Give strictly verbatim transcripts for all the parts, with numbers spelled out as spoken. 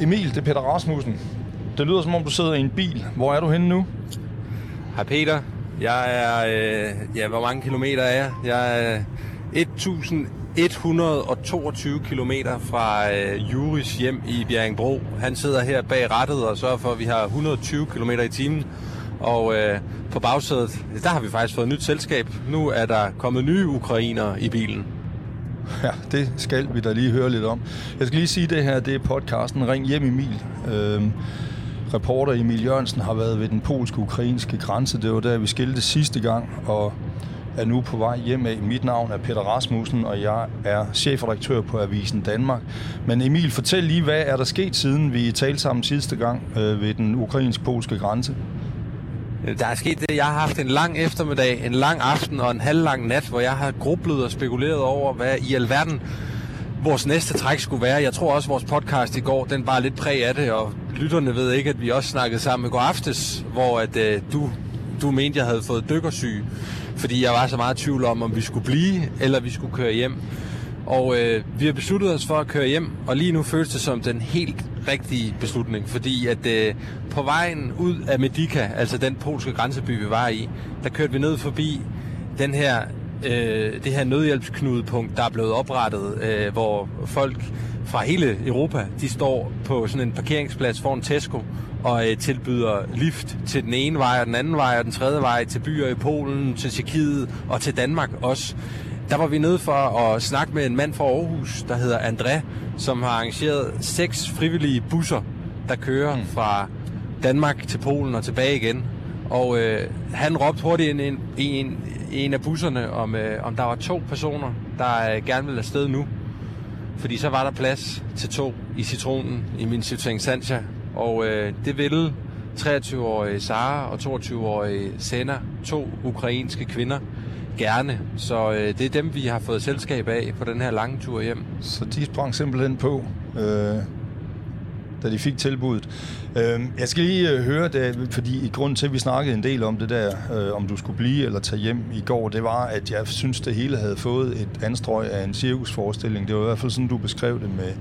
Emil, det er Peter Rasmussen. Det lyder, som om du sidder i en bil. Hvor er du henne nu? Hej Peter. Jeg er... Øh, ja, hvor mange kilometer er jeg? Jeg er et tusind et hundrede og toogtyve kilometer fra øh, Juris hjem i Bjerringbro. Han sidder her bag rattet og sørger for, at vi har et hundrede og tyve kilometer i timen. Og øh, på bagsædet, der har vi faktisk fået et nyt selskab. Nu er der kommet nye ukrainere i bilen. Ja, det skal vi da lige høre lidt om. Jeg skal lige sige, at det her det er podcasten Ring hjem, Emil. Øhm, reporter Emil Jørgensen har været ved den polsk-ukrainske grænse. Det var der, vi skilte sidste gang og er nu på vej hjem af. Mit navn er Peter Rasmussen, og jeg er chefredaktør på Avisen Danmark. Men Emil, fortæl lige, hvad er der sket, siden vi talte sammen sidste gang øh, ved den ukrainsk-polske grænse? Der er sket det, jeg har haft en lang eftermiddag, en lang aften og en halvlang nat, hvor jeg har grublet og spekuleret over, hvad i alverden vores næste træk skulle være. Jeg tror også, vores podcast i går, den var lidt præg af det, og lytterne ved ikke, at vi også snakkede sammen i går aftes, hvor at, øh, du, du mente, jeg havde fået dykkersyge, fordi jeg var så meget i tvivl om, om vi skulle blive, eller vi skulle køre hjem. Og øh, vi har besluttet os for at køre hjem, og lige nu føles det som den helt rigtige beslutning, fordi at øh, på vejen ud af Medica, altså den polske grænseby, vi var i, der kørte vi ned forbi den her, øh, det her nødhjælpsknudepunkt, der er blevet oprettet, øh, hvor folk fra hele Europa, de står på sådan en parkeringsplads foran Tesco og øh, tilbyder lift til den ene vej og den anden vej og den tredje vej, til byer i Polen, til Tjekkiet og til Danmark også. Der var vi nede for at snakke med en mand fra Aarhus, der hedder André, som har arrangeret seks frivillige busser, der kører fra Danmark til Polen og tilbage igen. Og øh, han råbte hurtigt ind i en, en, en af busserne, om, øh, om der var to personer, der øh, gerne ville afsted nu. Fordi så var der plads til to i Citroen i min Citroen Sancha. Og øh, det ville treogtyve-årige Sara og toogtyve-årige Zena, to ukrainske kvinder, gerne. Så øh, det er dem, vi har fået selskab af på den her lange tur hjem. Så de sprang simpelthen på, øh, da de fik tilbuddet. Øh, jeg skal lige øh, høre det, fordi i grunden til, at vi snakkede en del om det der, øh, om du skulle blive eller tage hjem i går, det var, at jeg synes, det hele havde fået et anstrøg af en cirkusforestilling. Det var i hvert fald sådan, du beskrev det med,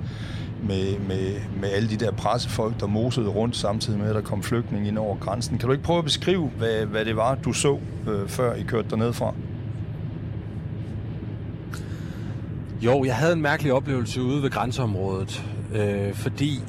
med, med, med alle de der pressefolk, der mosede rundt samtidig med, at der kom flygtninge ind over grænsen. Kan du ikke prøve at beskrive, hvad, hvad det var, du så, øh, før I kørte derned fra? Jo, jeg havde en mærkelig oplevelse ude ved grænseområdet, øh, fordi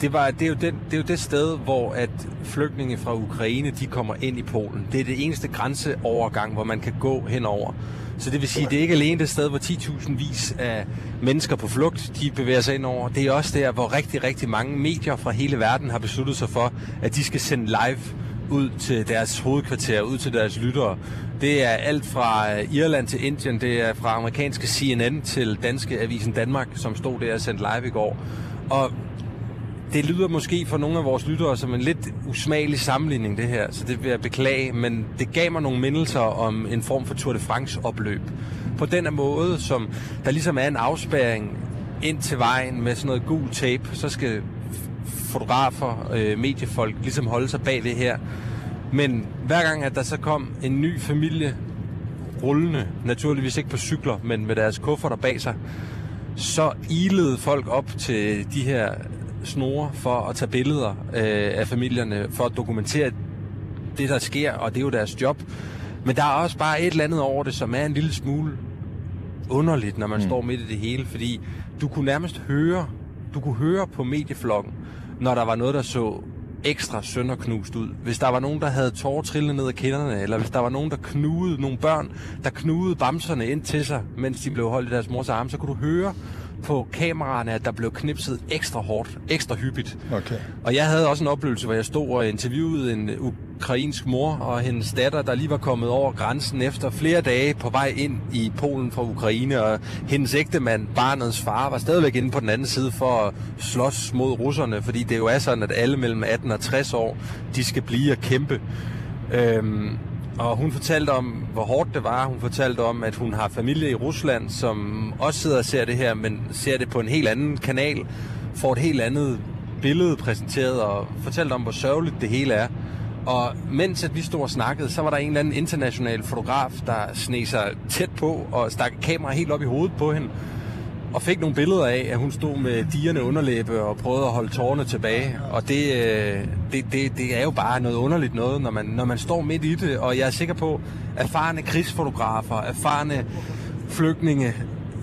det, var, det, er jo den, det er jo det sted, hvor at flygtninge fra Ukraine, de kommer ind i Polen. Det er det eneste grænseovergang, hvor man kan gå henover. Så det vil sige, det er ikke alene det sted, hvor ti tusind vis af mennesker på flugt, de bevæger sig ind over. Det er også der, hvor rigtig, rigtig mange medier fra hele verden har besluttet sig for, at de skal sende live ud til deres hovedkvarter, ud til deres lyttere. Det er alt fra Irland til Indien, det er fra amerikanske C N N til danske Avisen Danmark, som stod der og sendte live i går. Og det lyder måske for nogle af vores lyttere som en lidt usmagelig sammenligning, det her, så det vil jeg beklage, men det gav mig nogle mindelser om en form for Tour de France-opløb. På den her måde, som der ligesom er en afspærring ind til vejen med sådan noget gul tape, så skal fotografer, øh, mediefolk ligesom holde sig bag det her. Men hver gang, at der så kom en ny familie rullende, naturligvis ikke på cykler, men med deres kufferter bag sig, så ilede folk op til de her snore for at tage billeder øh, af familierne, for at dokumentere det, der sker, og det er jo deres job. Men der er også bare et eller andet over det, som er en lille smule underligt, når man mm. står midt i det hele, fordi du kunne nærmest høre, du kunne høre på medieflokken, når der var noget, der så ekstra sønderknust ud. Hvis der var nogen, der havde tårer trillende ned ad kinderne, eller hvis der var nogen, der knugede nogle børn, der knugede bamserne ind til sig, mens de blev holdt i deres mors arme, så kunne du høre på kameraerne, at der blev knipset ekstra hårdt, ekstra hyppigt. Okay. Og jeg havde også en oplevelse, hvor jeg stod og interviewede en ukrainsk mor og hendes datter, der lige var kommet over grænsen efter flere dage på vej ind i Polen fra Ukraine, og hendes ægtemand, barnets far, var stadigvæk inde på den anden side for at slås mod russerne, fordi det jo er sådan, at alle mellem atten og tres år, de skal blive og kæmpe. Øhm, og hun fortalte om, hvor hårdt det var. Hun fortalte om, at hun har familie i Rusland, som også sidder og ser det her, men ser det på en helt anden kanal, får et helt andet billede præsenteret, og fortalte om, hvor sørgeligt det hele er. Og mens at vi stod og snakkede, så var der en eller anden international fotograf, der sneg sig tæt på og stak kamera helt op i hovedet på hende. og fik nogle billeder af, at hun stod med digerne underlæbe og prøvede at holde tårerne tilbage. Og det, det, det, det er jo bare noget underligt noget, når man, når man står midt i det. Og jeg er sikker på, at erfarne krigsfotografer, erfarne flygtninge,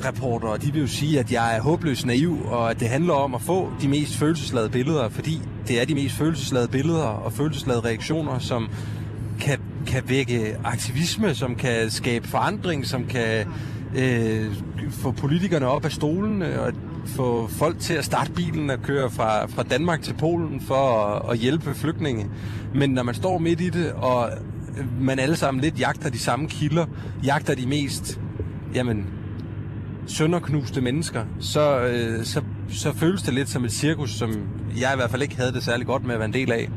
reportere, de vil jo sige, at jeg er håbløst naiv, og at det handler om at få de mest følelsesladede billeder, fordi det er de mest følelsesladede billeder og følelsesladede reaktioner, som kan, kan vække aktivisme, som kan skabe forandring, som kan øh, få politikerne op af stolen og få folk til at starte bilen og køre fra, fra Danmark til Polen for at, at hjælpe flygtninge. Men når man står midt i det, og man alle sammen lidt jagter de samme kilder, jagter de mest, jamen, sønderknuste mennesker, så, øh, så, så føles det lidt som et cirkus, som jeg i hvert fald ikke havde det særlig godt med at være en del af.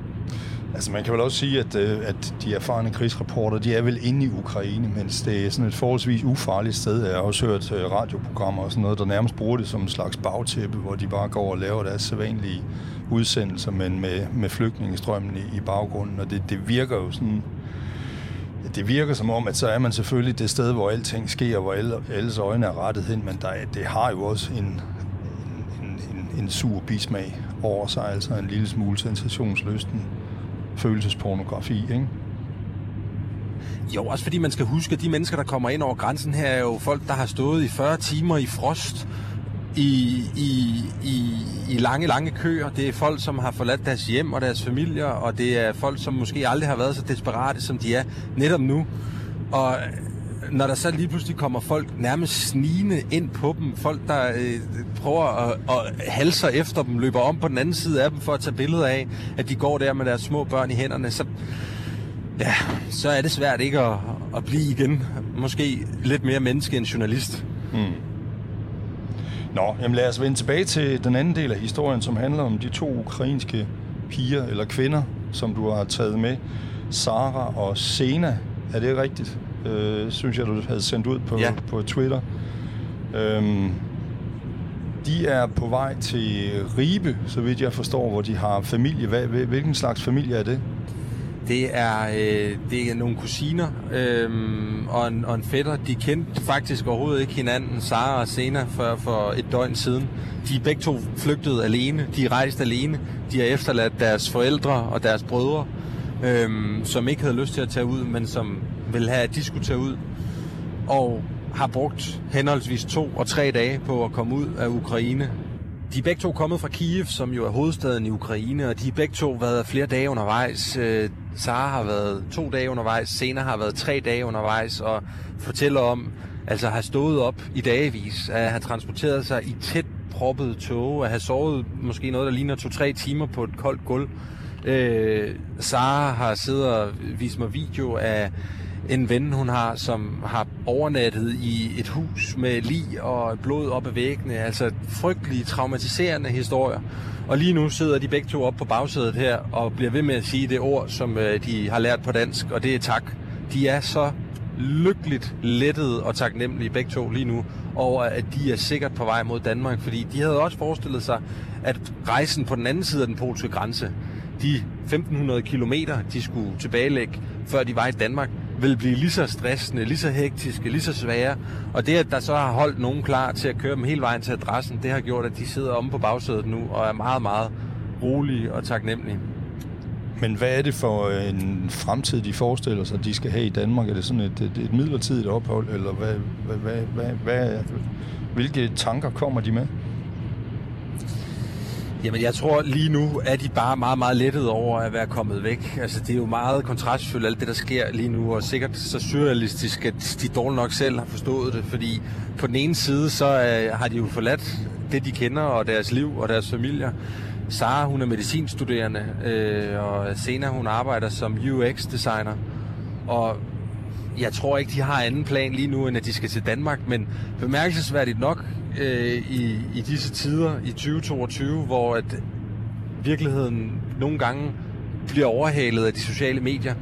Altså man kan vel også sige, at, øh, at de erfarne krigsreporter, de er vel inde i Ukraine, mens det er sådan et forholdsvis ufarligt sted. Jeg har også hørt øh, radioprogrammer og sådan noget, der nærmest bruger det som en slags bagtæppe, hvor de bare går og laver deres sædvanlige udsendelser, men med, med flygtningestrømmen i, i baggrunden, og det, det virker jo sådan... Det virker som om, at så er man selvfølgelig det sted, hvor alting sker, hvor alles øjne er rettet hen, men der er, det har jo også en, en, en, en sur bismag over sig, altså en lille smule sensationslysten, følelsespornografi, ikke? Jo, også fordi man skal huske, at de mennesker, der kommer ind over grænsen her, er jo folk, der har stået i fyrre timer i frost, I, i, i, i lange, lange køer. Det er folk, som har forladt deres hjem og deres familier, og det er folk, som måske aldrig har været så desperate, som de er netop nu. Og når der så lige pludselig kommer folk nærmest snigende ind på dem, folk, der øh, prøver at, at halser efter dem, løber om på den anden side af dem for at tage billeder af, at de går der med deres små børn i hænderne, så, ja, så er det svært ikke at, at blive igen. Måske lidt mere menneske end journalist. Mm. Nå, jamen lad os vende tilbage til den anden del af historien, som handler om de to ukrainske piger eller kvinder, som du har taget med, Sara og Zena. Er det rigtigt? Øh, synes jeg, du havde sendt ud på, ja. på Twitter. Øhm, de er på vej til Ribe, så vidt jeg forstår, hvor de har familie. Hvilken slags familie er det? Det er, øh, det er nogle kusiner øh, og, en, og en fætter. De kendte faktisk overhovedet ikke hinanden, Sara og Zena, for, for et døgn siden. De er begge to flygtet alene. De er rejst alene. De har efterladt deres forældre og deres brødre, øh, som ikke havde lyst til at tage ud, men som ville have, at de skulle tage ud. Og har brugt henholdsvis to og tre dage på at komme ud af Ukraine. De er begge to kommet fra Kiev, som jo er hovedstaden i Ukraine, og de er begge to været flere dage undervejs. Sara har været to dage undervejs, Zena har været tre dage undervejs, og fortæller om, altså har stået op i dagevis, at have transporteret sig i tæt proppede tog, at have sovet måske noget, der ligner to-tre timer på et koldt gulv. Øh, Sara har siddet og vist mig video af en ven, hun har, som har overnattet i et hus med lig og blod op ad væggene. Altså frygtelige, traumatiserende historier. Og lige nu sidder de begge to op på bagsædet her og bliver ved med at sige det ord, som de har lært på dansk, og det er tak. De er så lykkeligt lettede og taknemmelige begge to lige nu over, at de er sikkert på vej mod Danmark, fordi de havde også forestillet sig, at rejsen på den anden side af den polske grænse, de femten hundrede kilometer, de skulle tilbagelægge, før de var i Danmark, vil blive lige så stressende, lige så hektiske, lige så svære. Og det, at der så har holdt nogen klar til at køre dem hele vejen til adressen, det har gjort, at de sidder omme på bagsædet nu og er meget, meget rolige og taknemmelige. Men hvad er det for en fremtid, de forestiller sig, de skal have i Danmark? Er det sådan et, et, et midlertidigt ophold, eller hvad, hvad, hvad, hvad, hvad, hvilke tanker kommer de med? Jamen, jeg tror lige nu, at de bare meget, meget lettet over at være kommet væk. Altså, det er jo meget kontrastfyldt, alt det, der sker lige nu, og sikkert så surrealistisk, at de dårligt nok selv har forstået det, fordi på den ene side, så øh, har de jo forladt det, de kender, og deres liv og deres familier. Sara, hun er medicinstuderende, øh, og Zena, hun arbejder som U X-designer, og jeg tror ikke, de har anden plan lige nu, end at de skal til Danmark, men bemærkelsesværdigt nok, I, i disse tider i tyve toogtyve, hvor at virkeligheden nogle gange bliver overhalet af de sociale medier,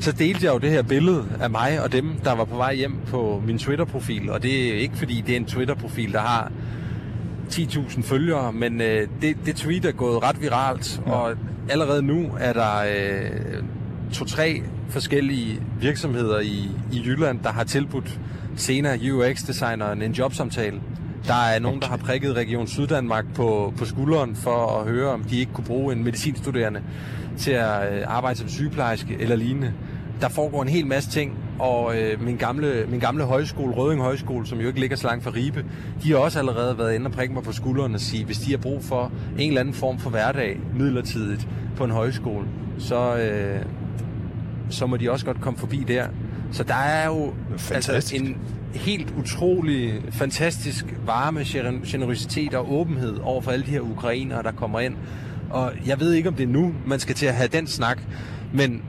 så delte jeg jo det her billede af mig og dem, der var på vej hjem på min Twitter-profil, og det er ikke fordi, det er en Twitter-profil, der har ti tusind følgere, men øh, det, det tweet er gået ret viralt, ja. Og allerede nu er der øh, to-tre forskellige virksomheder i, i Jylland, der har tilbudt Zena U X-designeren en jobsamtale. Der er nogen, der har prikket Region Syddanmark på, på skulderen for at høre, om de ikke kunne bruge en medicinstuderende til at arbejde som sygeplejerske eller lignende. Der foregår en hel masse ting, og øh, min, gamle, min gamle højskole, Røding Højskole, som jo ikke ligger så langt fra Ribe, de har også allerede været inde og prikke mig på skulderen og sige, hvis de har brug for en eller anden form for hverdag midlertidigt på en højskole, så, øh, så må de også godt komme forbi der. Så der er jo altså, en helt utrolig, fantastisk varme, generøsitet og åbenhed over for alle de her ukrainere, der kommer ind. Og jeg ved ikke, om det er nu, man skal til at have den snak, men...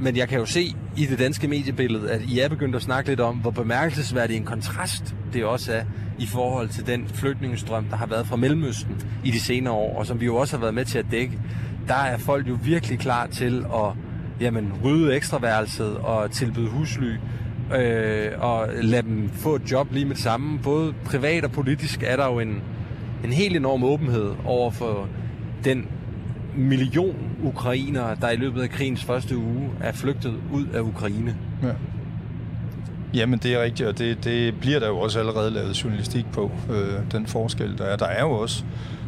Men jeg kan jo se i det danske mediebillede, at I er begyndt at snakke lidt om, hvor bemærkelsesværdig en kontrast det også er i forhold til den flygtningestrøm, der har været fra Mellemøsten i de senere år, og som vi jo også har været med til at dække. Der er folk jo virkelig klar til at jamen, rydde ekstraværelset og tilbyde husly, øh, og lade dem få et job lige med det samme. Både privat og politisk er der jo en, en helt enorm åbenhed over for den million ukrainere, der i løbet af krigens første uge er flygtet ud af Ukraine. Ja. Jamen det er rigtigt, og det, det bliver der jo også allerede lavet journalistik på, øh, den forskel der er. Der er jo også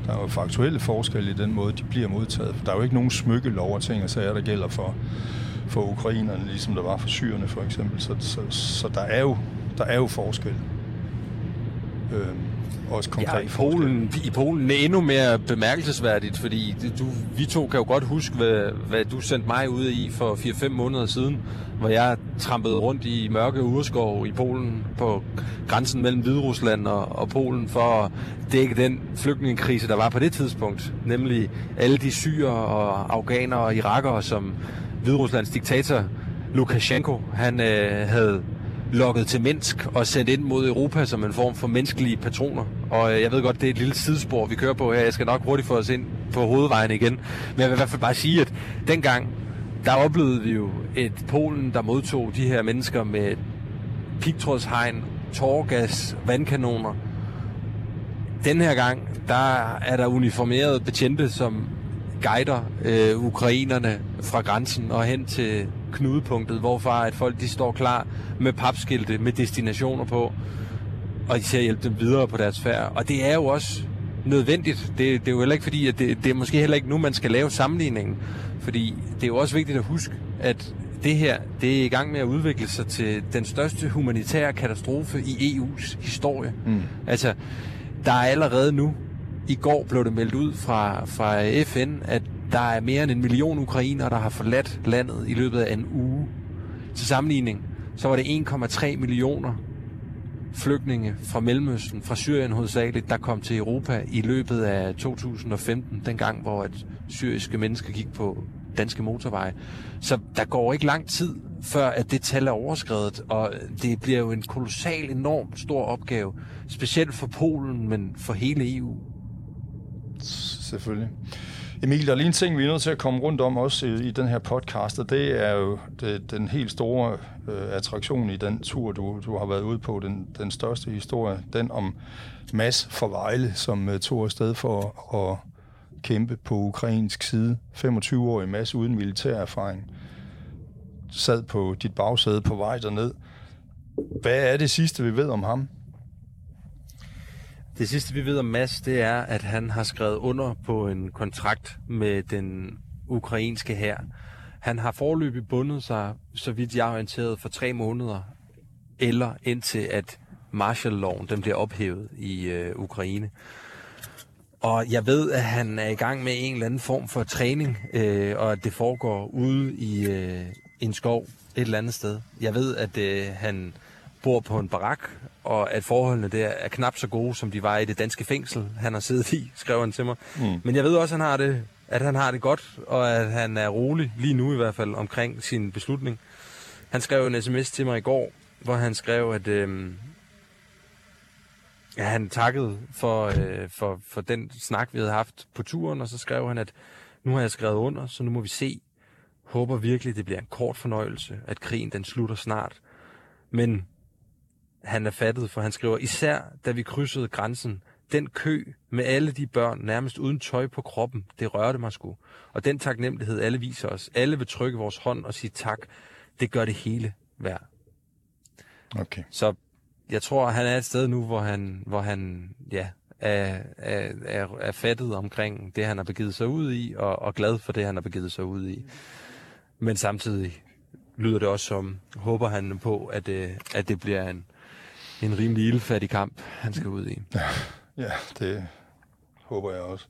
der er jo faktuelle forskelle i den måde, de bliver modtaget. Der er jo ikke nogen smykkelov og ting og sager, der gælder for, for ukrainerne, ligesom der var for syrerne for eksempel. Så, så, så der er jo, der er jo forskel. Øh. Også ja, i Polen, i Polen er endnu mere bemærkelsesværdigt, fordi du, vi to kan jo godt huske, hvad, hvad du sendte mig ud i for fire fem måneder siden, hvor jeg trampede rundt i mørke urskov i Polen på grænsen mellem Hviderusland og, og Polen for at dække den flygtningekrise, der var på det tidspunkt, nemlig alle de syrer og afghanere og irakere, som Hvideruslands diktator Lukasjenko, han øh, havde lokket til Minsk og sendt ind mod Europa som en form for menneskelige patroner. Og jeg ved godt, det er et lille sidespor, vi kører på her. Jeg skal nok hurtigt få os ind på hovedvejen igen. Men jeg vil i hvert fald bare sige, at dengang, der oplevede vi jo et Polen, der modtog de her mennesker med pigtrådshegn, tåregas, vandkanoner. Den her gang, der er der uniformerede betjente, som guider øh, ukrainerne fra grænsen og hen til knudepunktet, hvorfra at folk de står klar med papskilte, med destinationer på, og de skal hjælpe dem videre på deres færd. Og det er jo også nødvendigt. Det, det er jo heller ikke fordi, at det, det er måske heller ikke nu, man skal lave sammenligningen, fordi det er jo også vigtigt at huske, at det her, det er i gang med at udvikle sig til den største humanitære katastrofe i E U's historie. Mm. Altså, der er allerede nu, i går blev det meldt ud fra, fra F N, at der er mere end en million ukrainere, der har forladt landet i løbet af en uge. Til sammenligning, så var det en komma tre millioner flygtninge fra Mellemøsten, fra Syrien hovedsageligt, der kom til Europa i løbet af to tusind og femten, dengang hvor et syriske mennesker gik på danske motorveje. Så der går ikke lang tid, før at det tal er overskredet, og det bliver jo en kolossal, enormt stor opgave, specielt for Polen, men for hele E U. Selvfølgelig. Emil, der er lige en ting, vi er nødt til at komme rundt om også i, i den her podcast, og det er jo det, den helt store øh, attraktion i den tur, du, du har været ude på, den, den største historie, den om Mads Forvejle, som øh, tog afsted for at, at kæmpe på ukrainsk side. femogtyve-årig Mads uden militær erfaring. Sad på dit bagsæde på vej derned. Hvad er det sidste, vi ved om ham? Det sidste, vi ved om Mads, det er, at han har skrevet under på en kontrakt med den ukrainske hær. Han har foreløbig bundet sig, så vidt jeg er orienteret, for tre måneder, eller indtil at Marshall-loven den bliver ophævet i øh, Ukraine. Og jeg ved, at han er i gang med en eller anden form for træning, øh, og at det foregår ude i øh, en skov et eller andet sted. Jeg ved, at øh, han bor på en barak, og at forholdene der er knap så gode, som de var i det danske fængsel, han har siddet i, skrev han til mig. Mm. Men jeg ved også, at han har det, at han har det godt, og at han er rolig, lige nu i hvert fald, omkring sin beslutning. Han skrev en sms til mig i går, hvor han skrev, at øh, ja, han takkede for, øh, for, for den snak, vi havde haft på turen, og så skrev han, at nu har jeg skrevet under, så nu må vi se. Håber virkelig, det bliver en kort fornøjelse, at krigen den slutter snart. Men han er fattet, for han skriver, især da vi krydsede grænsen, den kø med alle de børn, nærmest uden tøj på kroppen, det rørte mig sgu. Og den taknemmelighed, alle viser os. Alle vil trykke vores hånd og sige tak. Det gør det hele værd. Okay. Så jeg tror, han er et sted nu, hvor han, hvor han ja, er, er, er, er fattet omkring det, han har begivet sig ud i, og, og glad for det, han har begivet sig ud i. Men samtidig lyder det også som, håber han på, at, at det bliver en, en rimelig ildfattig kamp, han skal ud i. Ja, det håber jeg også.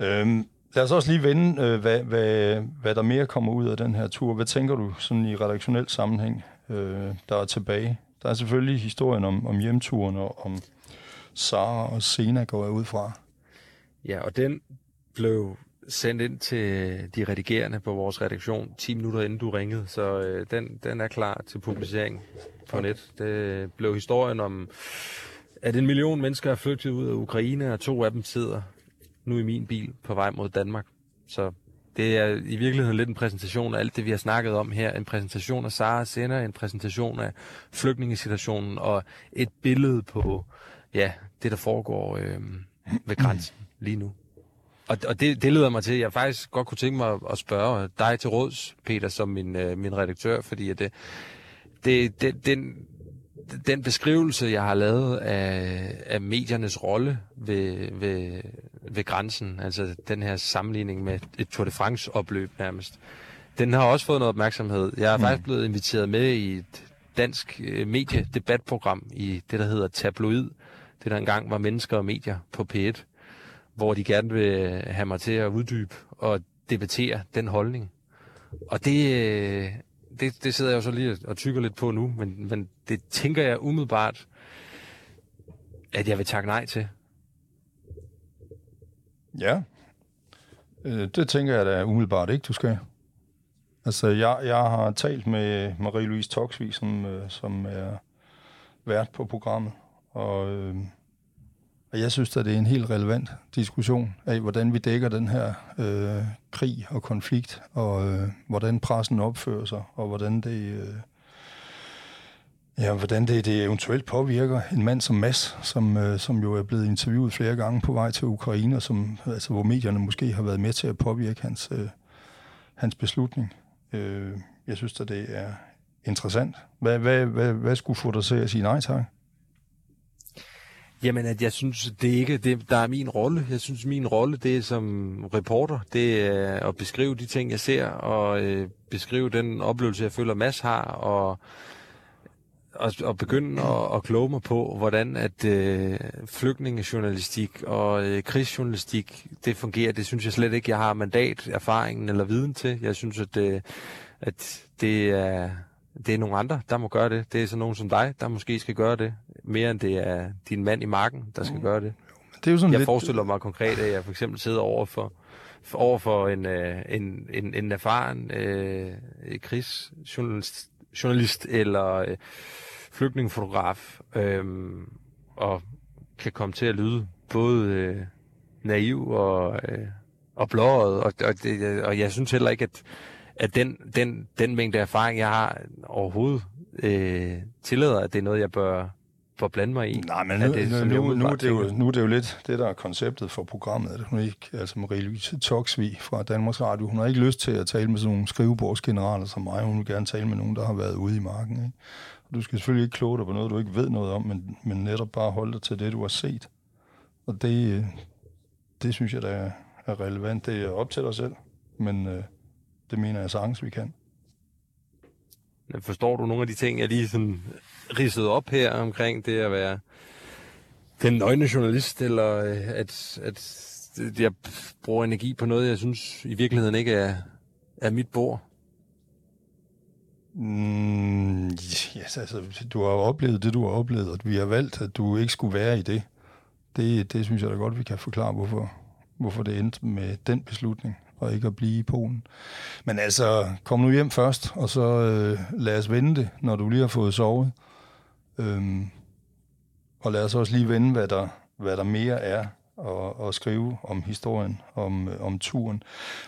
Øhm, lad os også lige vende, hvad, hvad, hvad der mere kommer ud af den her tur. Hvad tænker du sådan i redaktionel sammenhæng, øh, der er tilbage? Der er selvfølgelig historien om, om hjemturen og om Sara og Zena går jeg ud fra. Ja, og den blev sendt ind til de redigerende på vores redaktion ti minutter inden du ringede, så øh, den, den er klar til publicering på net. Det blev historien om, at en million mennesker er flygtet ud af Ukraine, og to af dem sidder nu i min bil på vej mod Danmark. Så det er i virkeligheden lidt en præsentation af alt det, vi har snakket om her. En præsentation af Sara og Zena, en præsentation af flygtningesituationen og et billede på ja, det, der foregår øh, ved grænsen lige nu. Og, og det, det leder mig til, at jeg faktisk godt kunne tænke mig at spørge dig til råds, Peter, som min, øh, min redaktør, fordi at det, det, det, den, den beskrivelse, jeg har lavet af, af mediernes rolle ved, ved, ved grænsen, altså den her sammenligning med et Tour de France-opløb nærmest, den har også fået noget opmærksomhed. Jeg er mm. faktisk blevet inviteret med i et dansk øh, mediedebatprogram i det, der hedder Tabloid. Det, der engang var Mennesker og Medier på P et. Hvor de gerne vil have mig til at uddybe og debattere den holdning. Og det, det, det sidder jeg jo så lige og tykker lidt på nu, men, men det tænker jeg umiddelbart, at jeg vil takke nej til. Ja, det tænker jeg da umiddelbart ikke, du skal. Altså, jeg, jeg har talt med Marie-Louise Toksvig, som, som er vært på programmet, og... Og jeg synes, at det er en helt relevant diskussion af, hvordan vi dækker den her øh, krig og konflikt, og øh, hvordan pressen opfører sig, og hvordan det, øh, ja, hvordan det, det eventuelt påvirker en mand som Mads, som, øh, som jo er blevet interviewet flere gange på vej til Ukraine, og som, altså, hvor medierne måske har været med til at påvirke hans, øh, hans beslutning. Øh, jeg synes, at det er interessant. Hvad, hvad, hvad, hvad skulle få dig til at sige nej tak? Jamen, at jeg synes, det ikke det, der er min rolle. Jeg synes, min rolle, det er som reporter, det er at beskrive de ting, jeg ser, og øh, beskrive den oplevelse, jeg føler, Mads har, og, og, og begynde at, at kloge mig på, hvordan at øh, flygtningejournalistik og øh, krigsjournalistik, det fungerer. Det synes jeg slet ikke, jeg har mandat, erfaringen eller viden til. Jeg synes, at, øh, at det er... Det er nogle andre, der må gøre det. Det er så nogen som dig, der måske skal gøre det. Mere end det er din mand i marken, der skal gøre det. Det er jo sådan jeg lidt... forestiller mig konkret, at jeg for eksempel sidder over for, for, over for en, en, en, en erfaren øh, krigsjournalist journalist eller øh, flygtningefotograf, øh, og kan komme til at lyde både øh, naiv og, øh, og blåret. Og, og, det, og jeg synes heller ikke, at at den, den, den mængde erfaring, jeg har overhovedet øh, tillader, at det er noget, jeg bør, bør blande mig i. Nej, men nu er det, nu, nu, nu, det jo, nu er det jo lidt det, der er konceptet for programmet. At hun ikke, altså Marie-Louise Toksvig fra Danmarks Radio, hun har ikke lyst til at tale med sådan nogle skrivebordsgeneraler som mig. Hun vil gerne tale med nogen, der har været ude i marken. Ikke? Du skal selvfølgelig ikke kloge dig på noget, du ikke ved noget om, men, men netop bare holde dig til det, du har set. Og det, det synes jeg, der er relevant. Det er op til dig selv, men... Øh, det mener jeg sagtens, vi kan. Forstår du nogle af de ting, jeg lige sådan ridsede op her omkring det at være den nøgne journalist, eller at, at jeg bruger energi på noget, jeg synes i virkeligheden ikke er, er mit bord? Mm, yes, altså, du har oplevet det, du har oplevet, og vi har valgt, at du ikke skulle være i det. Det, det synes jeg da godt, vi kan forklare, hvorfor, hvorfor det endte med den beslutning. Og ikke at blive i Polen. Men altså, kom nu hjem først, og så øh, lad os vende det, når du lige har fået sovet. Øhm, og lad os også lige vende, hvad der, hvad der mere er at, at skrive om historien, om, om turen.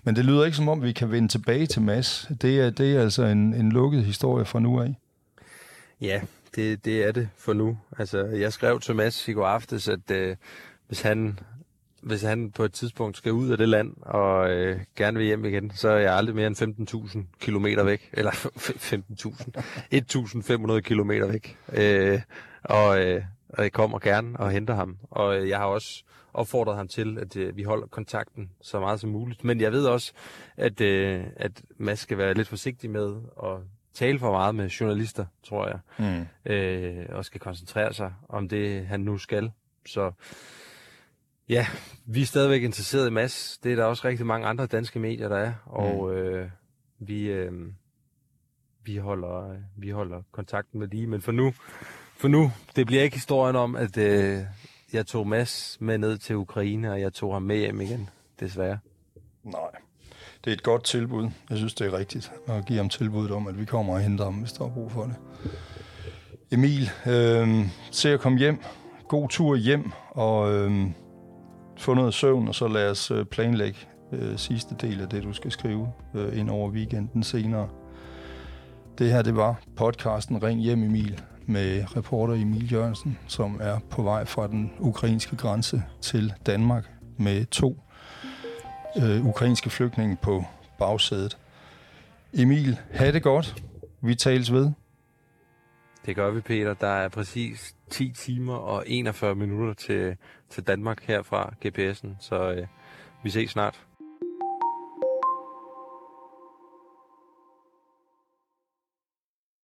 Men det lyder ikke som om, vi kan vende tilbage til Mads. Det er, det er altså en, en lukket historie fra nu af. Ja, det, det er det for nu. Altså, jeg skrev til Mads i går aftes, at øh, hvis han... Hvis han på et tidspunkt skal ud af det land og øh, gerne vil hjem igen, så er jeg aldrig mere end femten tusind kilometer væk. Eller femten tusind. femten hundrede kilometer væk. Øh, og, øh, og jeg kommer gerne og henter ham. Og øh, jeg har også opfordret ham til, at øh, vi holder kontakten så meget som muligt. Men jeg ved også, at, øh, at Mads skal være lidt forsigtig med at tale for meget med journalister, tror jeg. Mm. Øh, og skal koncentrere sig om det, han nu skal. Så ja, vi er stadigvæk interesseret i Mads. Det er der også rigtig mange andre danske medier, der er. Og mm. øh, vi... Øh, Vi holder, vi holder kontakten med lige, men for nu, for nu, det bliver ikke historien om, at øh, jeg tog Mads med ned til Ukraine, og jeg tog ham med hjem igen, desværre. Nej, det er et godt tilbud. Jeg synes, det er rigtigt at give ham tilbuddet om, at vi kommer og henter ham, hvis der er brug for det. Emil, øh, se at komme hjem. God tur hjem, og øh, få noget søvn, og så lad os planlægge øh, sidste del af det, du skal skrive øh, ind over weekenden senere. Det her, det var podcasten Ring hjem, Emil, med reporter Emil Jørgensen, som er på vej fra den ukrainske grænse til Danmark med to øh, ukrainske flygtninge på bagsædet. Emil, ha' det godt. Vi tales ved. Det gør vi, Peter. Der er præcis ti timer og enogfyrre minutter til, til Danmark herfra, G P S'en, så øh, vi ses snart.